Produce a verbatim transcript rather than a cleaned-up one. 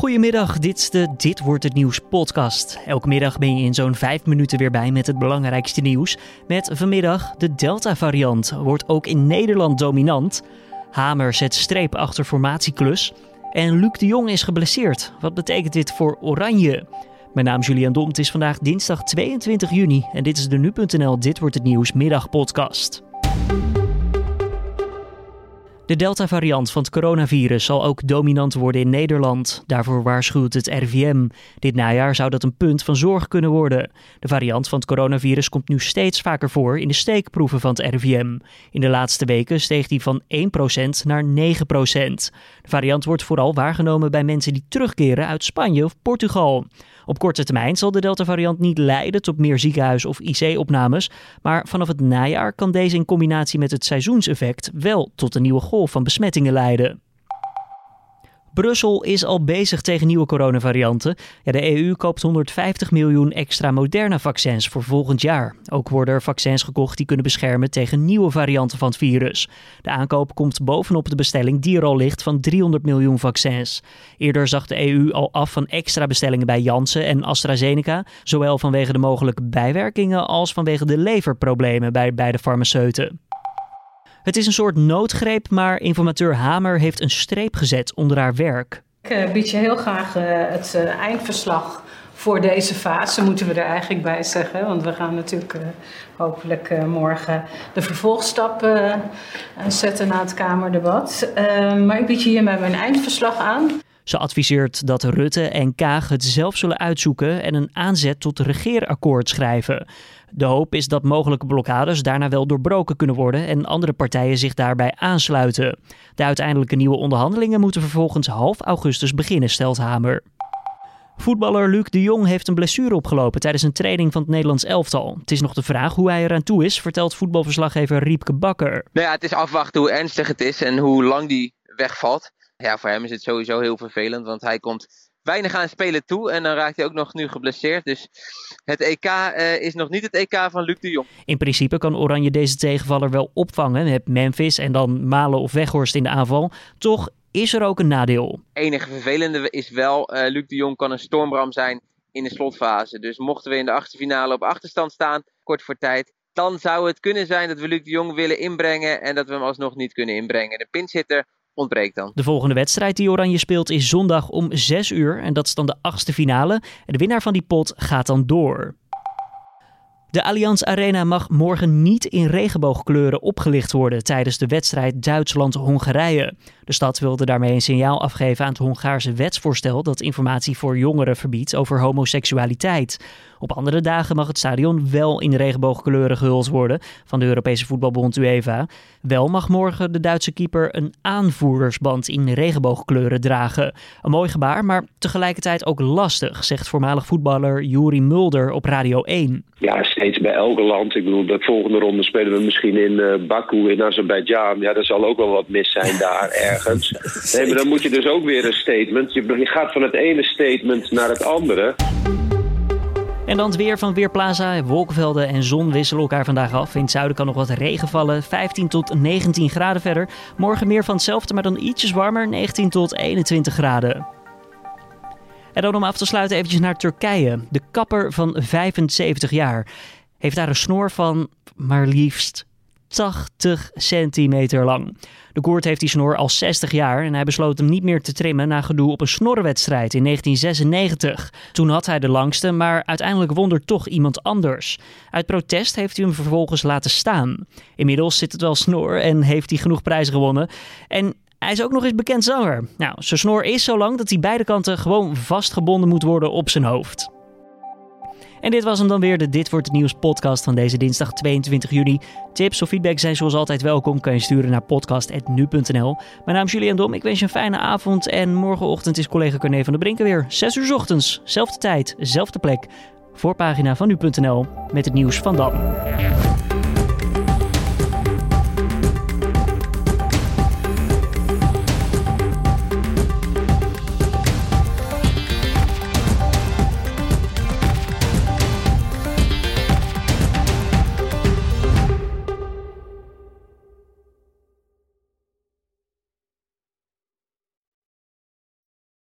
Goedemiddag, dit is de Dit Wordt Het Nieuws podcast. Elke middag ben je in zo'n vijf minuten weer bij met het belangrijkste nieuws. Met vanmiddag: de Delta-variant wordt ook in Nederland dominant. Hamer zet streep achter formatieklus. En Luc de Jong is geblesseerd. Wat betekent dit voor Oranje? Mijn naam is Julian Dom, het is vandaag dinsdag tweeëntwintig juni en dit is de nu punt n l Dit Wordt Het Nieuws middagpodcast. De Delta-variant van het coronavirus zal ook dominant worden in Nederland. Daarvoor waarschuwt het R I V M. Dit najaar zou dat een punt van zorg kunnen worden. De variant van het coronavirus komt nu steeds vaker voor in de steekproeven van het R I V M. In de laatste weken steeg die van één procent naar negen procent. De variant wordt vooral waargenomen bij mensen die terugkeren uit Spanje of Portugal. Op korte termijn zal de Delta-variant niet leiden tot meer ziekenhuis- of I C-opnames. Maar vanaf het najaar kan deze in combinatie met het seizoenseffect wel tot een nieuwe golf van besmettingen leiden. Brussel is al bezig tegen nieuwe coronavarianten. Ja, de E U koopt honderdvijftig miljoen extra Moderna-vaccins voor volgend jaar. Ook worden er vaccins gekocht die kunnen beschermen tegen nieuwe varianten van het virus. De aankoop komt bovenop de bestelling die er al ligt van driehonderd miljoen vaccins. Eerder zag de E U al af van extra bestellingen bij Janssen en AstraZeneca, zowel vanwege de mogelijke bijwerkingen als vanwege de leverproblemen bij beide farmaceuten. Het is een soort noodgreep, maar informateur Hamer heeft een streep gezet onder haar werk. Ik bied je heel graag uh, het uh, eindverslag voor deze fase, moeten we er eigenlijk bij zeggen. Want we gaan natuurlijk uh, hopelijk uh, morgen de vervolgstap uh, uh, zetten na het Kamerdebat. Uh, maar ik bied je hiermee mijn eindverslag aan. Ze adviseert dat Rutte en Kaag het zelf zullen uitzoeken en een aanzet tot regeerakkoord schrijven. De hoop is dat mogelijke blokkades daarna wel doorbroken kunnen worden en andere partijen zich daarbij aansluiten. De uiteindelijke nieuwe onderhandelingen moeten vervolgens half augustus beginnen, stelt Hamer. Voetballer Luc de Jong heeft een blessure opgelopen tijdens een training van het Nederlands elftal. Het is nog de vraag hoe hij eraan toe is, vertelt voetbalverslaggever Riepke Bakker. Nou ja, het is afwachten hoe ernstig het is en hoe lang die wegvalt. Ja, voor hem is het sowieso heel vervelend, want hij komt weinig aan spelen toe en dan raakt hij ook nog nu geblesseerd. Dus het E K uh, is nog niet het E K van Luc de Jong. In principe kan Oranje deze tegenvaller wel opvangen met Memphis en dan Malen of Weghorst in de aanval. Toch is er ook een nadeel. Het enige vervelende is wel, uh, Luc de Jong kan een stormram zijn in de slotfase. Dus mochten we in de achterfinale op achterstand staan, kort voor tijd, dan zou het kunnen zijn dat we Luc de Jong willen inbrengen en dat we hem alsnog niet kunnen inbrengen. De pinchitter ontbreekt dan. De volgende wedstrijd die Oranje speelt is zondag om zes uur en dat is dan de achtste finale. En de winnaar van die pot gaat dan door. De Allianz Arena mag morgen niet in regenboogkleuren opgelicht worden tijdens de wedstrijd Duitsland-Hongarije. De stad wilde daarmee een signaal afgeven aan het Hongaarse wetsvoorstel dat informatie voor jongeren verbiedt over homoseksualiteit. Op andere dagen mag het stadion wel in regenboogkleuren gehuld worden van de Europese voetbalbond UEFA. Wel mag morgen de Duitse keeper een aanvoerdersband in regenboogkleuren dragen. Een mooi gebaar, maar tegelijkertijd ook lastig, zegt voormalig voetballer Juri Mulder op Radio één. Ja, steeds bij elke land. Ik bedoel, de volgende ronde spelen we misschien in uh, Baku in Azerbeidzjan. Ja, er zal ook wel wat mis zijn daar ergens. Nee, maar dan moet je dus ook weer een statement. Je, je gaat van het ene statement naar het andere. En dan het weer van Weerplaza. Wolkenvelden en zon wisselen elkaar vandaag af. In het zuiden kan nog wat regen vallen. vijftien tot negentien graden verder. Morgen meer van hetzelfde, maar dan ietsjes warmer. negentien tot eenentwintig graden. En dan om af te sluiten eventjes naar Turkije. De kapper van vijfenzeventig jaar heeft daar een snor van maar liefst tachtig centimeter lang. De Koerd heeft die snor al zestig jaar en hij besloot hem niet meer te trimmen na gedoe op een snorrenwedstrijd in negentien zesennegentig. Toen had hij de langste, maar uiteindelijk won er toch iemand anders. Uit protest heeft hij hem vervolgens laten staan. Inmiddels zit het wel snor en heeft hij genoeg prijzen gewonnen. En hij is ook nog eens bekend zanger. Nou, zijn snor is zo lang dat hij beide kanten gewoon vastgebonden moet worden op zijn hoofd. En dit was hem dan weer, de Dit Wordt Het Nieuws podcast van deze dinsdag tweeëntwintig juni. Tips of feedback zijn zoals altijd welkom. Kan je sturen naar podcast apenstaartje nu punt n l. Mijn naam is Julian Dom, ik wens je een fijne avond. En morgenochtend is collega Corné van der Brinke weer. zes uur ochtends, zelfde tijd, zelfde plek. Voorpagina van nu punt n l met het nieuws van dan.